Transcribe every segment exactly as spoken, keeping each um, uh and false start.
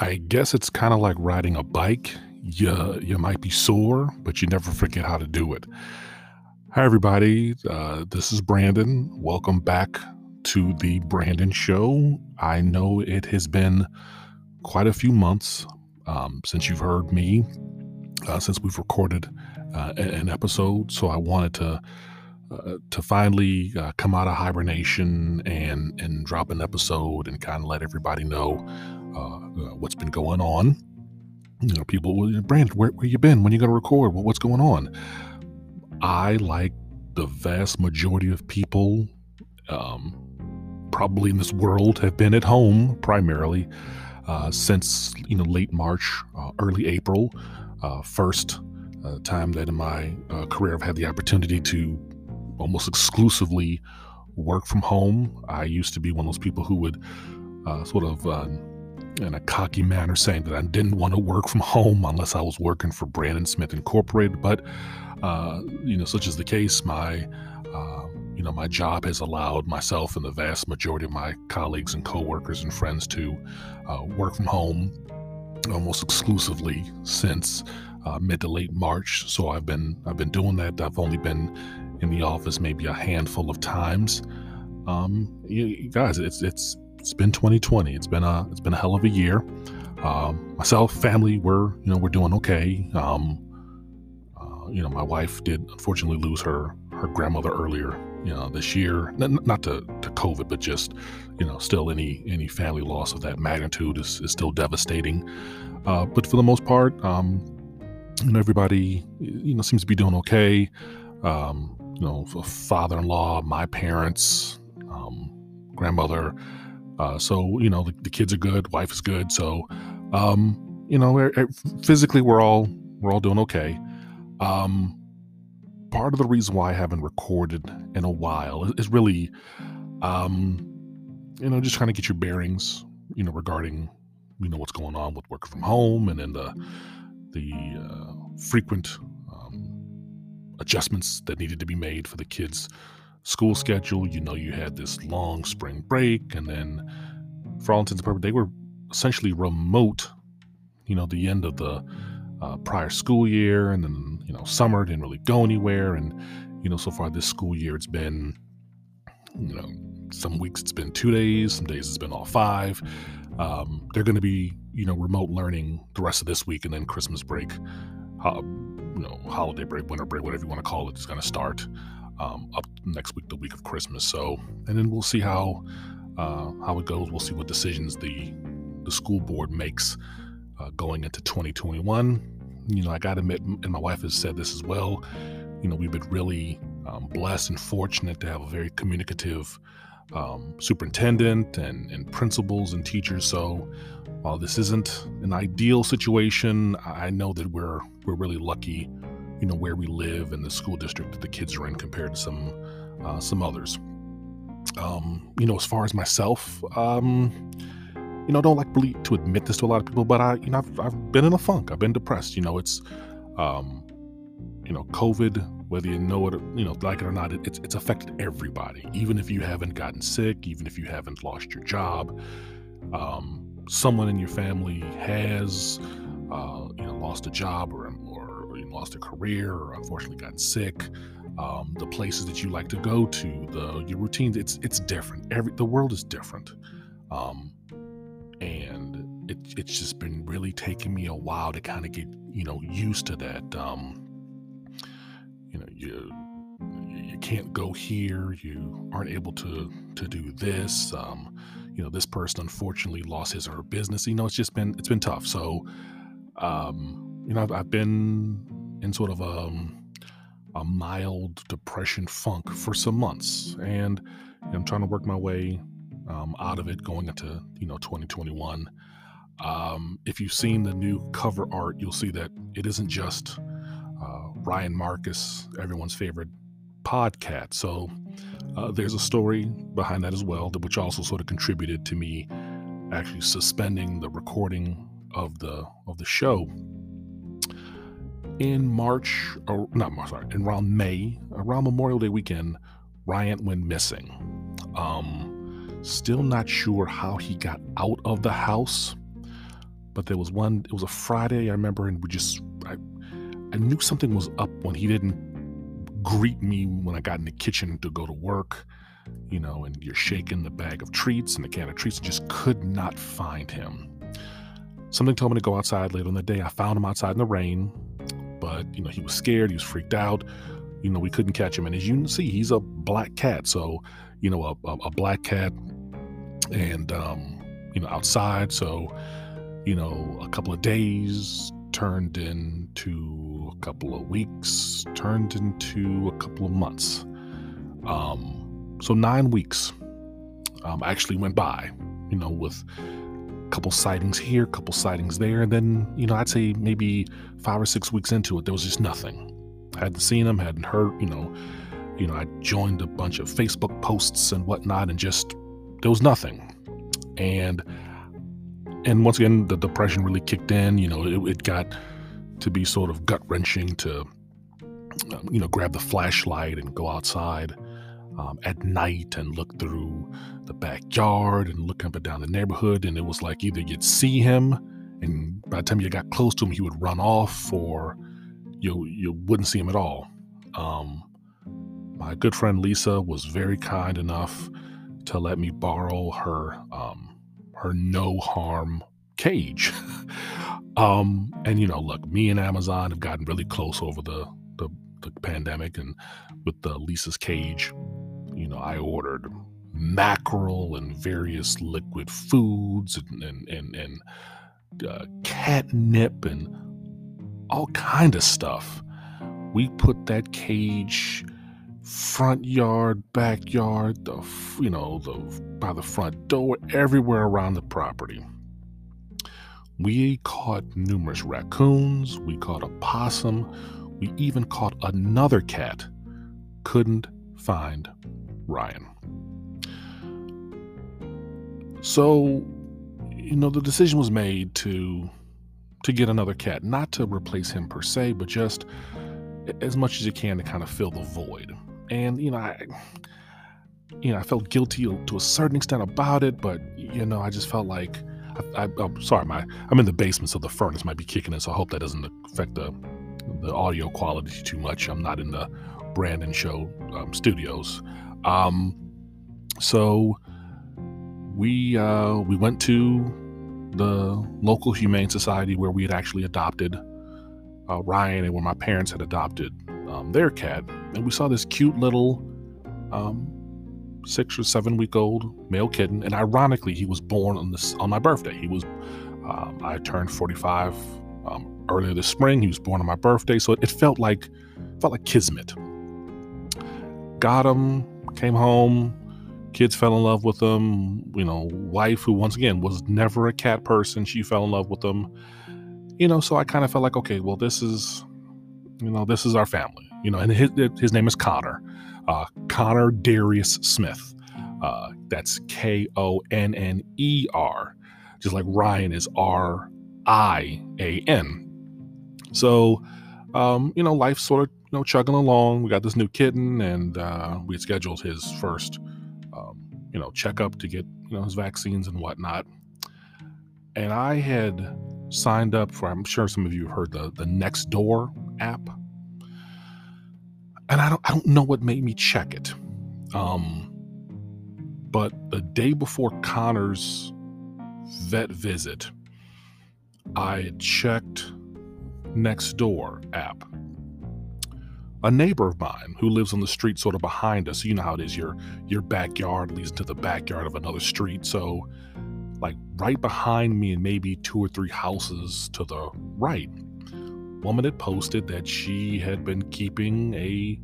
I guess it's kind of like riding a bike. You, you might be sore, but you never forget how to do it. Hi, everybody. Uh, this is Brandon. Welcome back to the Brandon Show. I know it has been quite a few months um, since you've heard me, uh, since we've recorded uh, an episode. So I wanted to Uh, to finally uh, come out of hibernation and and drop an episode and kind of let everybody know uh, uh, what's been going on. You know, people, Brandon, where, where you been? When you going to record? Well, what's going on? I, like the vast majority of people, um, probably in this world, have been at home primarily uh, since you know late March, uh, early April, uh, first uh, time that in my uh, career I've had the opportunity to almost exclusively work from home. I used to be one of those people who would uh, sort of, uh, in a cocky manner, saying that I didn't want to work from home unless I was working for Brandon Smith Incorporated. But, uh, you know, such is the case, my, uh, you know, my job has allowed myself and the vast majority of my colleagues and coworkers and friends to uh, work from home almost exclusively since uh, mid to late March. So I've been, I've been doing that. I've only been in the office maybe a handful of times. Um, you guys, it's it's it's been twenty twenty. It's been a it's been a hell of a year. Um, myself, family, we're you know we're doing okay. Um, uh, you know, my wife did unfortunately lose her her grandmother earlier you know this year. N- not to, to COVID, but just you know still any any family loss of that magnitude is is still devastating. Uh, but for the most part, um, you know everybody you know seems to be doing okay. Um, You know, father-in-law, my parents, um, grandmother. Uh, so, you know, the, the kids are good, wife is good. So, um, you know, we're, we're, physically we're all we're all doing okay. Um, part of the reason why I haven't recorded in a while is really, um, you know, just trying to get your bearings, you know, regarding, you know, what's going on with working from home and then the the uh, frequent adjustments that needed to be made for the kids' school schedule. You know, you had this long spring break, and then for all intents and purposes, they were essentially remote, you know, the end of the uh, prior school year, and then, you know, summer didn't really go anywhere, and, you know, so far this school year, it's been, you know, some weeks it's been two days, some days it's been all five. Um, they're going to be, you know, remote learning the rest of this week, and then Christmas break, uh, you know, holiday break, winter break, whatever you want to call it, is going to start um, up next week, the week of Christmas. So, and then we'll see how uh, how it goes. We'll see what decisions the the school board makes uh, going into twenty twenty-one. You know, I got to admit, and my wife has said this as well, you know, we've been really um, blessed and fortunate to have a very communicative um, superintendent and, and principals and teachers. So, while this isn't an ideal situation, I know that we're we're really lucky, you know, where we live and the school district that the kids are in compared to some uh, some others. Um, you know, as far as myself, um, you know, I don't like really to admit this to a lot of people, but I, you know, I've, I've been in a funk. I've been depressed. You know, it's, um, you know, COVID, whether you know it, or, you know, like it or not, it, it's it's affected everybody. Even if you haven't gotten sick, even if you haven't lost your job. Um, someone in your family has uh, you know, lost a job or, or, or lost a career or unfortunately gotten sick. Um, the places that you like to go to, the your routines, it's it's different. Every the world is different. Um, and it, it's just been really taking me a while to kind of get, you know, used to that. Um, you know, you you can't go here, you aren't able to to do this. Um, You know, this person unfortunately lost his or her business. You know, it's just been it's been tough. So, um, you know, I've, I've been in sort of a, a mild depression funk for some months, and you know, I'm trying to work my way um, out of it going into you know twenty twenty-one. Um, if you've seen the new cover art, you'll see that it isn't just uh, Ryan Marcus, everyone's favorite podcat. So. Uh, there's a story behind that as well, which also sort of contributed to me actually suspending the recording of the of the show in March, or not March, sorry, in around May, around Memorial Day weekend. Ryan went missing. Um, still not sure how he got out of the house, but there was one, it was a Friday, I remember, and we just, I, I knew something was up when he didn't greet me when I got in the kitchen to go to work, you know, and you're shaking the bag of treats and the can of treats, and just could not find him. Something told me to go outside later in the day. I found him outside in the rain, but, you know, he was scared, he was freaked out. You know, we couldn't catch him. And as you can see, he's a black cat. So, you know, a, a, a black cat and, um, you know, outside. So, you know, a couple of days turned into a couple of weeks, turned into a couple of months. Um, so nine weeks um, actually went by, you know, with a couple sightings here, a couple sightings there. And then, you know, I'd say maybe five or six weeks into it, there was just nothing. Hadn't seen him, hadn't heard, you know, you know, I joined a bunch of Facebook posts and whatnot, and just, there was nothing. And, and once again, the depression really kicked in. You know, it, it got to be sort of gut wrenching to, you know, grab the flashlight and go outside um, at night and look through the backyard and look up and down the neighborhood. And it was like, either you'd see him, and by the time you got close to him, he would run off, or You you wouldn't see him at all. Um, my good friend Lisa was very kind enough to let me borrow her um, her no harm cage. um, and you know, look, me and Amazon have gotten really close over the, the the pandemic, and with the Lisa's cage, you know, I ordered mackerel and various liquid foods and and and, and uh, catnip and all kind of stuff. We put that cage front yard, backyard, the you know the by the front door, everywhere around the property. We caught numerous raccoons. We caught a possum. We even caught another cat. Couldn't find Ryan. So, you know, the decision was made to. to get another cat, not to replace him per se, but just as much as you can to kind of fill the void. And, you know, I, you know, I felt guilty to a certain extent about it, but, you know, I just felt like, I, I, I'm sorry, my, I'm in the basement, so the furnace might be kicking in, so I hope that doesn't affect the, the audio quality too much. I'm not in the Brandon Show um, studios. Um, so we, uh, we went to the local humane society where we had actually adopted uh, Ryan, and where my parents had adopted um, their cat. And we saw this cute little um, six or seven week old male kitten. And ironically, he was born on this on my birthday. He was um, I turned forty-five um, earlier this spring. He was born on my birthday, so it, it felt like felt like kismet. Got him, came home. Kids fell in love with him. You know, wife, who once again was never a cat person, she fell in love with him. You know, so I kind of felt like, okay, well, this is, you know, this is our family. You know, and his, his name is Connor, uh, Connor Darius Smith. Uh, that's K O N N E R, just like Ryan is R I A N. So, um, you know, life sort of, you know, chugging along. We got this new kitten, and uh, we had scheduled his first, you know, checkup to get, you know, his vaccines and whatnot. And I had signed up for, I'm sure some of you have heard the, the Nextdoor app. And I don't, I don't know what made me check it. Um, but the day before Connor's vet visit, I had checked Nextdoor app. A neighbor of mine who lives on the street sort of behind us, you know how it is, your your backyard leads to the backyard of another street. So like right behind me and maybe two or three houses to the right, woman had posted that she had been keeping a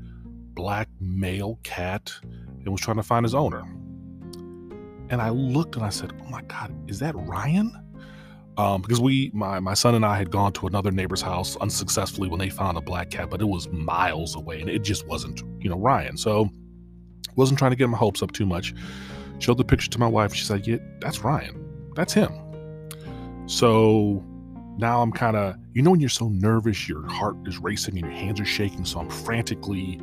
black male cat and was trying to find his owner. And I looked and I said, oh my God, is that Ryan? Um, because we, my, my son and I had gone to another neighbor's house unsuccessfully when they found a black cat, but it was miles away and it just wasn't, you know, Ryan. So wasn't trying to get my hopes up too much. Showed the picture to my wife. She's like, yeah, that's Ryan. That's him. So now I'm kind of, you know, when you're so nervous, your heart is racing and your hands are shaking. So I'm frantically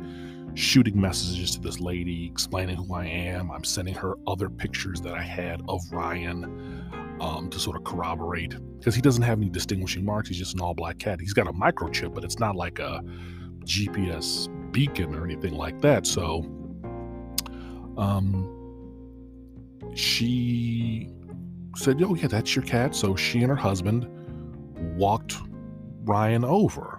shooting messages to this lady, explaining who I am. I'm sending her other pictures that I had of Ryan. um, to sort of corroborate, because he doesn't have any distinguishing marks. He's just an all-black cat. He's got a microchip, but it's not like a G P S beacon or anything like that. So um, she said, oh, yeah, that's your cat. So she and her husband walked Ryan over.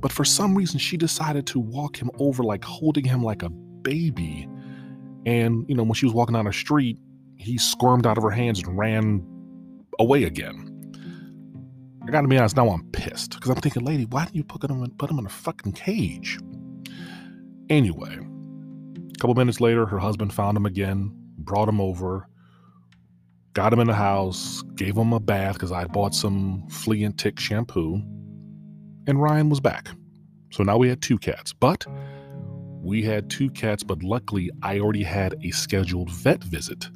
But for some reason, she decided to walk him over, like holding him like a baby. And, you know, when she was walking down her street, he squirmed out of her hands and ran away again. I gotta be honest, now I'm pissed. Because I'm thinking, lady, why didn't you put him, in, put him in a fucking cage? Anyway, a couple minutes later, her husband found him again, brought him over, got him in the house, gave him a bath because I bought some flea and tick shampoo. And Ryan was back. So now we had two cats, but we had two cats, but luckily I already had a scheduled vet visit.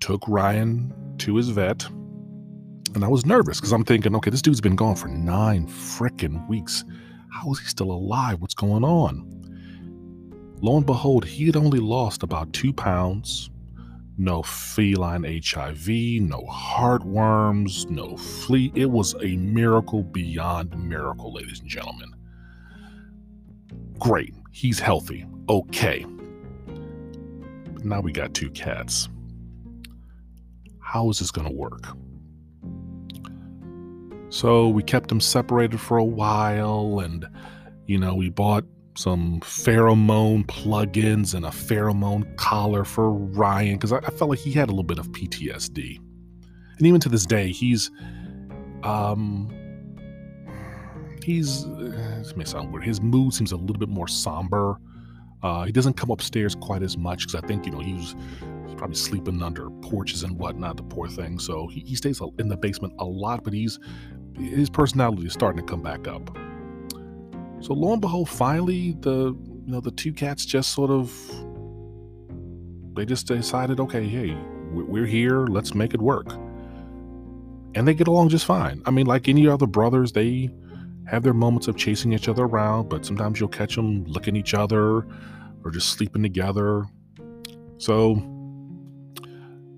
Took Ryan to his vet, and I was nervous because I'm thinking, okay, this dude's been gone for nine freaking weeks. How is he still alive? What's going on? Lo and behold, he had only lost about two pounds. No feline H I V, no heartworms, no flea. It was a miracle beyond miracle, ladies and gentlemen. Great. He's healthy. Okay. But now we got two cats. How is this going to work? So we kept them separated for a while, and, you know, we bought some pheromone plugins and a pheromone collar for Ryan, because I, I felt like he had a little bit of P T S D. And even to this day, he's, um, he's, this may sound weird, his mood seems a little bit more somber. Uh, he doesn't come upstairs quite as much, because I think, you know, he was, he was probably sleeping under porches and whatnot, the poor thing. So he, he stays in the basement a lot, but he's, his personality is starting to come back up. So lo and behold, finally, the you know the two cats just sort of, they just decided, okay, hey, we're here, let's make it work. And they get along just fine. I mean, like any other brothers, they have their moments of chasing each other around, but sometimes you'll catch them licking each other or just sleeping together. So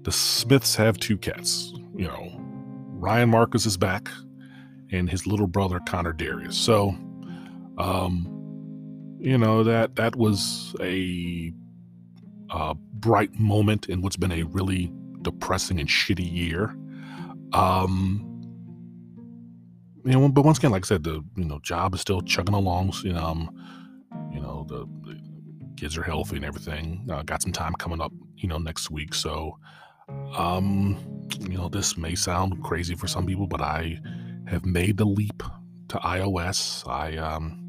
the Smiths have two cats. You know, Ryan Marcus is back, and his little brother, Connor Darius. So Um, you know, that, that was a, a bright moment in what's been a really depressing and shitty year. Um, you know, but once again, like I said, the, you know, job is still chugging along. So, you know, um, you know, the, the kids are healthy and everything. Uh, got some time coming up, you know, next week. So, um, you know, this may sound crazy for some people, but I have made the leap to iOS. I, um,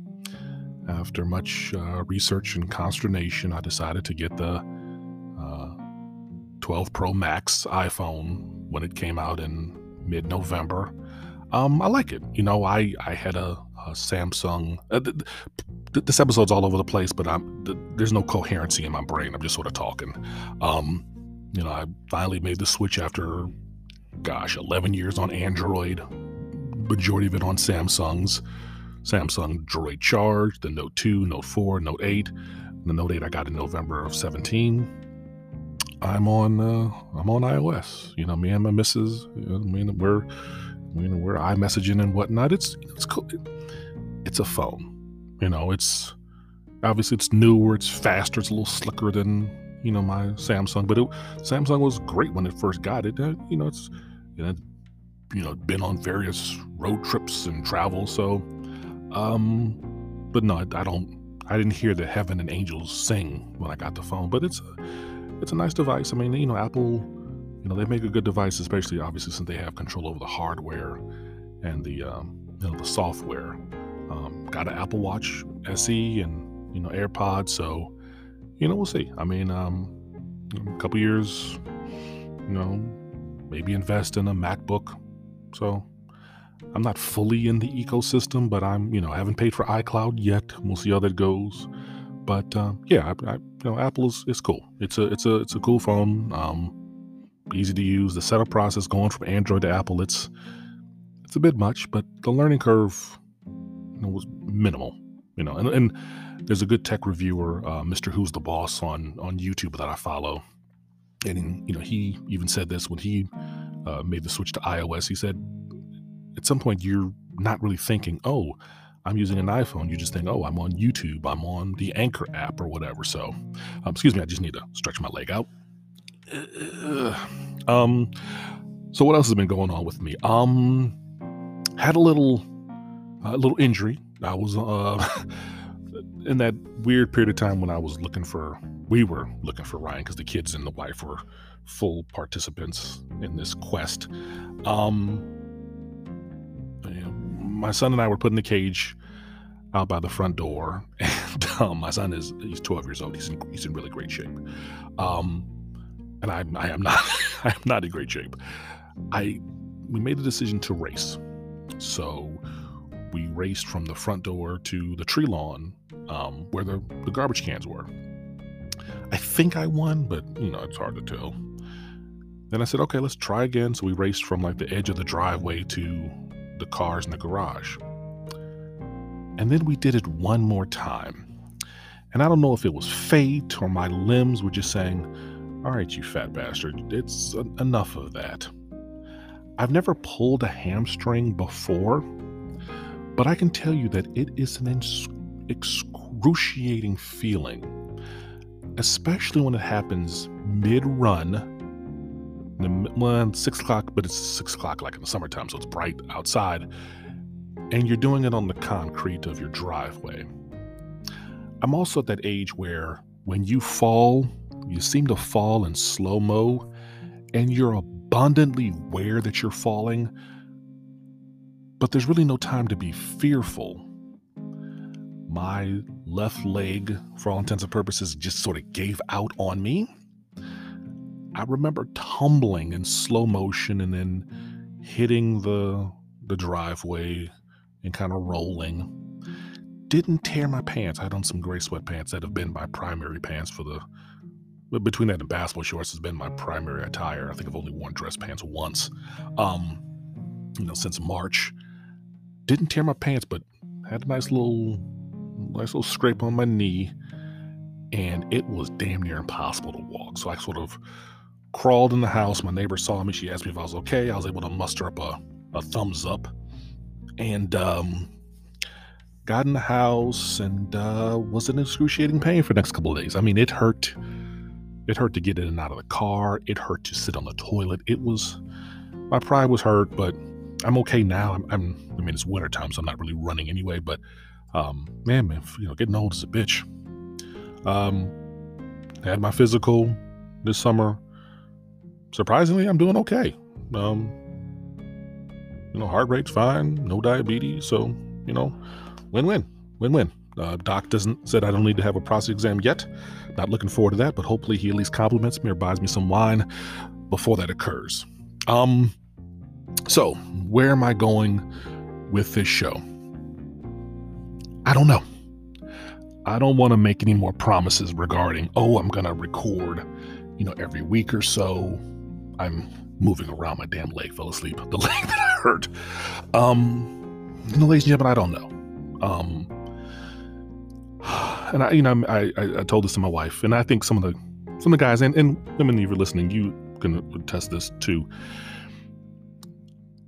after much uh, research and consternation, I decided to get the uh, twelve Pro Max iPhone when it came out in mid-November. Um, I like it. You know, I, I had a, a Samsung. Uh, th- th- this episode's all over the place, but I'm th- there's no coherency in my brain. I'm just sort of talking. Um, you know, I finally made the switch after, gosh, eleven years on Android. Majority of it on Samsung's Samsung Droid Charge, the Note Two, Note Four, Note Eight. The Note Eight I got in November of seventeen. I'm on, uh, I'm on iOS. You know, me and my missus. You know, me and we're, you know, we're iMessaging and whatnot. It's, it's cool. It's a phone. You know, it's obviously it's newer, it's faster, it's a little slicker than you know my Samsung. But it, Samsung was great when it first got it. Uh, you know, it's, you know, you know, been on various road trips and travel. So, um, but no, I, I don't, I didn't hear the heaven and angels sing when I got the phone, but it's, a, it's a nice device. I mean, you know, Apple, you know, they make a good device, especially obviously since they have control over the hardware and the, um, you know, the software. Um, got an Apple Watch S E and, you know, AirPods. So, you know, we'll see. I mean, um, a couple years, you know, maybe invest in a MacBook. So I'm not fully in the ecosystem, but I'm, you know, I haven't paid for iCloud yet. We'll see how that goes. But uh, yeah, I, I, you know, Apple is, is cool. It's a, it's a, it's a cool phone. Um, easy to use. The setup process going from Android to Apple, it's, it's a bit much, but the learning curve, you know, was minimal. You know, and, and there's a good tech reviewer, uh, Mister Who's the Boss on on YouTube that I follow. And, you know, he even said this when he uh, made the switch to iOS. He said, at some point, you're not really thinking, oh, I'm using an iPhone. You just think, oh, I'm on YouTube. I'm on the Anchor app or whatever. So, um, excuse me, I just need to stretch my leg out. Uh, um, so what else has been going on with me? Um, had a little, a uh, little injury. I was uh, in that weird period of time when I was looking for, we were looking for Ryan because the kids and the wife were full participants in this quest. Um, my son and I were put in the cage out by the front door, and um, my son is, he's twelve years old. He's in, he's in really great shape. Um, and I, I am not, I am not in great shape. I, we made the decision to race. So we raced from the front door to the tree lawn, um, where the, the garbage cans were. I think I won, but you know, it's hard to tell. Then I said, okay, let's try again. So we raced from like the edge of the driveway to the cars in the garage. And then we did it one more time. And I don't know if it was fate or my limbs were just saying, all right, you fat bastard, it's enough of that. I've never pulled a hamstring before, but I can tell you that it is an excruciating feeling, especially when it happens mid-run. Well, six o'clock, but it's six o'clock like in the summertime, so it's bright outside, and you're doing it on the concrete of your driveway. I'm also at that age where when you fall, you seem to fall in slow-mo, and you're abundantly aware that you're falling, but there's really no time to be fearful. My left leg, for all intents and purposes, just sort of gave out on me. I remember tumbling in slow motion and then hitting the the driveway and kind of rolling. Didn't tear my pants. I had on some gray sweatpants that have been my primary pants for the, between that and basketball shorts has been my primary attire. I think I've only worn dress pants once, um, you know, since March. Didn't tear my pants, but had a nice little, nice little scrape on my knee, and it was damn near impossible to walk. So I sort of crawled in the house. My neighbor saw me. She asked me if I was okay. I was able to muster up a, a thumbs up, and um, got in the house, and uh, was in excruciating pain for the next couple of days. I mean, it hurt. It hurt to get in and out of the car. It hurt to sit on the toilet. It was, my pride was hurt, but I'm okay now. I'm, I'm I mean, it's wintertime, so I'm not really running anyway, but um, man, man, you know, getting old is a bitch. Um, had my physical this summer. Surprisingly, I'm doing okay. Um, you know, heart rate's fine, no diabetes. So, you know, win-win, win-win. Uh, doc doesn't said I don't need to have a prostate exam yet. Not looking forward to that, but hopefully he at least compliments me or buys me some wine before that occurs. Um, so where am I going with this show? I don't know. I don't want to make any more promises regarding, oh, I'm going to record, you know, every week or so. I'm moving around. My damn leg fell asleep. The leg that I hurt. Um, you know, ladies and gentlemen, I don't know. Um, and I, you know, I, I, I told this to my wife, and I think some of the, some of the guys and, and women, if you're listening, you can attest this too.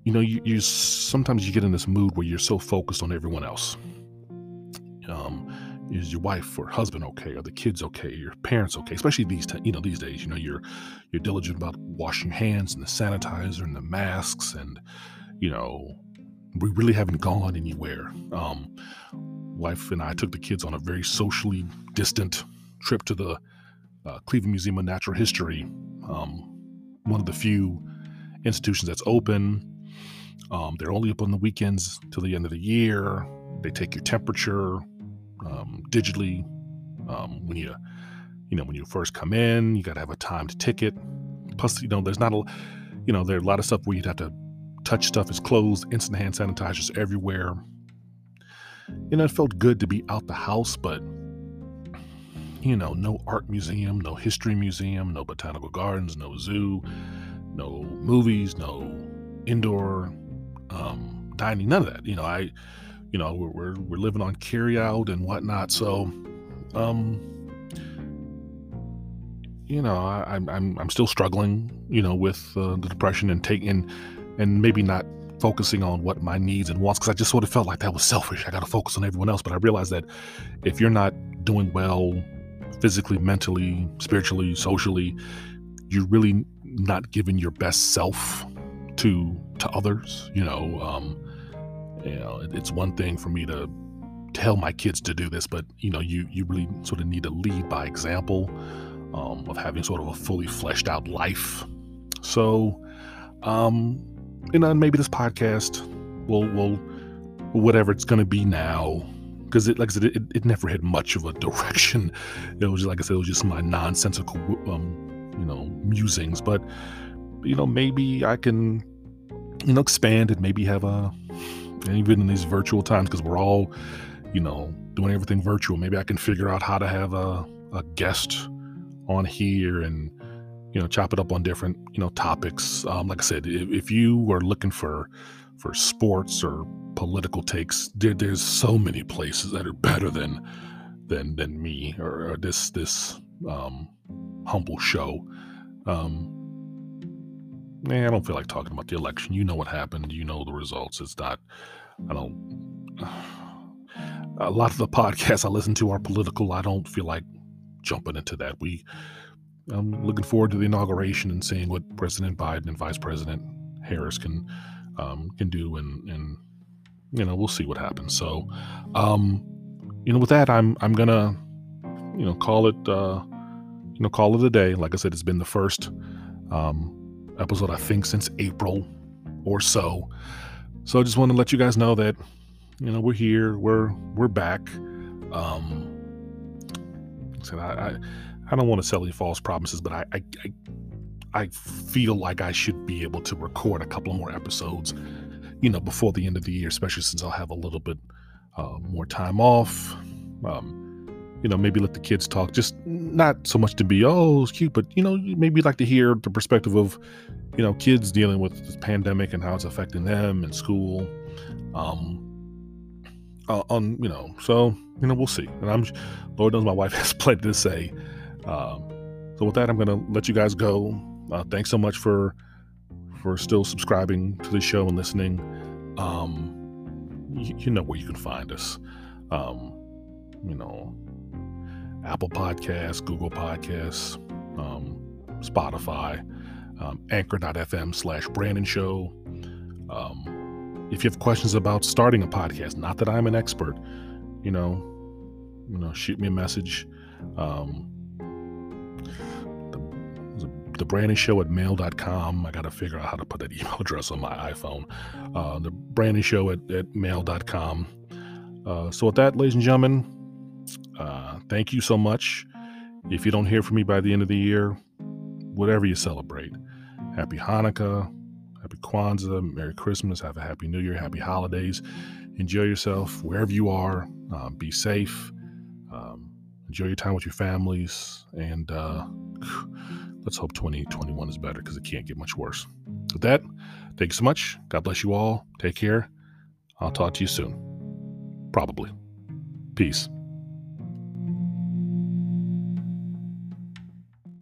You know, you, you, sometimes you get in this mood where you're so focused on everyone else. Um, Is your wife or husband okay? Are the kids okay? Your parents okay? Especially these, t- you know, these days, you know, you're you're diligent about washing your hands and the sanitizer and the masks, and you know, we really haven't gone anywhere. Um, wife and I took the kids on a very socially distant trip to the uh, Cleveland Museum of Natural History, um, one of the few institutions that's open. Um, they're only open on the weekends till the end of the year. They take your temperature. Um, digitally, um, when you, you know, when you first come in, you got to have a timed ticket. Plus, you know, there's not a, you know, there's a lot of stuff where you'd have to touch stuff as clothes, instant hand sanitizers everywhere. You know, it felt good to be out the house, but, you know, no art museum, no history museum, no botanical gardens, no zoo, no movies, no indoor, um, dining, none of that. You know, I, You know, we're, we're we're living on carry out and whatnot. So, um, you know, I, I'm I'm I'm still struggling, you know, with uh, the depression and taking and, and maybe not focusing on what my needs and wants, because I just sort of felt like that was selfish. I got to focus on everyone else. But I realized that if you're not doing well physically, mentally, spiritually, socially, you're really not giving your best self to to others. You know, um, you know, it, it's one thing for me to tell my kids to do this, but you know, you you really sort of need to lead by example. Um, of having sort of a fully fleshed out life. So, um, you know, maybe this podcast will, will whatever it's going to be now, because it, like I said, it, it never had much of a direction. It was just, like I said, it was just my nonsensical, um, you know, musings. But, you know, maybe I can, you know, expand and maybe have a, even in these virtual times, because we're all, you know, doing everything virtual, maybe I can figure out how to have a, a guest on here and, you know, chop it up on different, you know, topics. Um, like I said, if, if you are looking for for sports or political takes, there, there's so many places that are better than than than me or, or this this um, humble show. Um, man, I don't feel like talking about the election. You know what happened. You know the results. It's not. I don't. A lot of the podcasts I listen to are political. I don't feel like jumping into that. We I'm looking forward to the inauguration and seeing what President Biden and Vice President Harris can um can do, and and you know, we'll see what happens. So um you know, with that, I'm I'm gonna you know call it uh you know call it a day. Like I said, it's been the first um episode I think since April or so. So I just want to let you guys know that you know we're here, we're we're back. Um And I, I, I don't want to sell any false promises, but I, I, I feel like I should be able to record a couple more episodes, you know, before the end of the year, especially since I'll have a little bit uh, more time off. Um, you know, maybe let the kids talk, just not so much to be, oh, it's cute, but you know, maybe like to hear the perspective of, you know, kids dealing with this pandemic and how it's affecting them and school. Um, Uh, on you know so you know we'll see, and I'm Lord knows my wife has plenty to say. Um so with that, I'm gonna let you guys go. Uh thanks so much for for still subscribing to the show and listening. Um you, you know where you can find us. Um you know Apple Podcasts, Google Podcasts, um Spotify, um anchor dot f m slash Brandon Show. um If you have questions about starting a podcast, not that I'm an expert, you know, you know, shoot me a message. Um, the, the Brandon Show at mail dot com. I got to figure out how to put that email address on my iPhone. Uh, the Brandon Show at, at mail dot com. Uh, so with that, ladies and gentlemen, uh, thank you so much. If you don't hear from me by the end of the year, whatever you celebrate, happy Hanukkah. Happy Kwanzaa, Merry Christmas, have a Happy New Year, Happy Holidays. Enjoy yourself wherever you are. Um, be safe. Um, enjoy your time with your families. And uh, let's hope twenty twenty-one is better, because it can't get much worse. With that, thank you so much. God bless you all. Take care. I'll talk to you soon. Probably. Peace.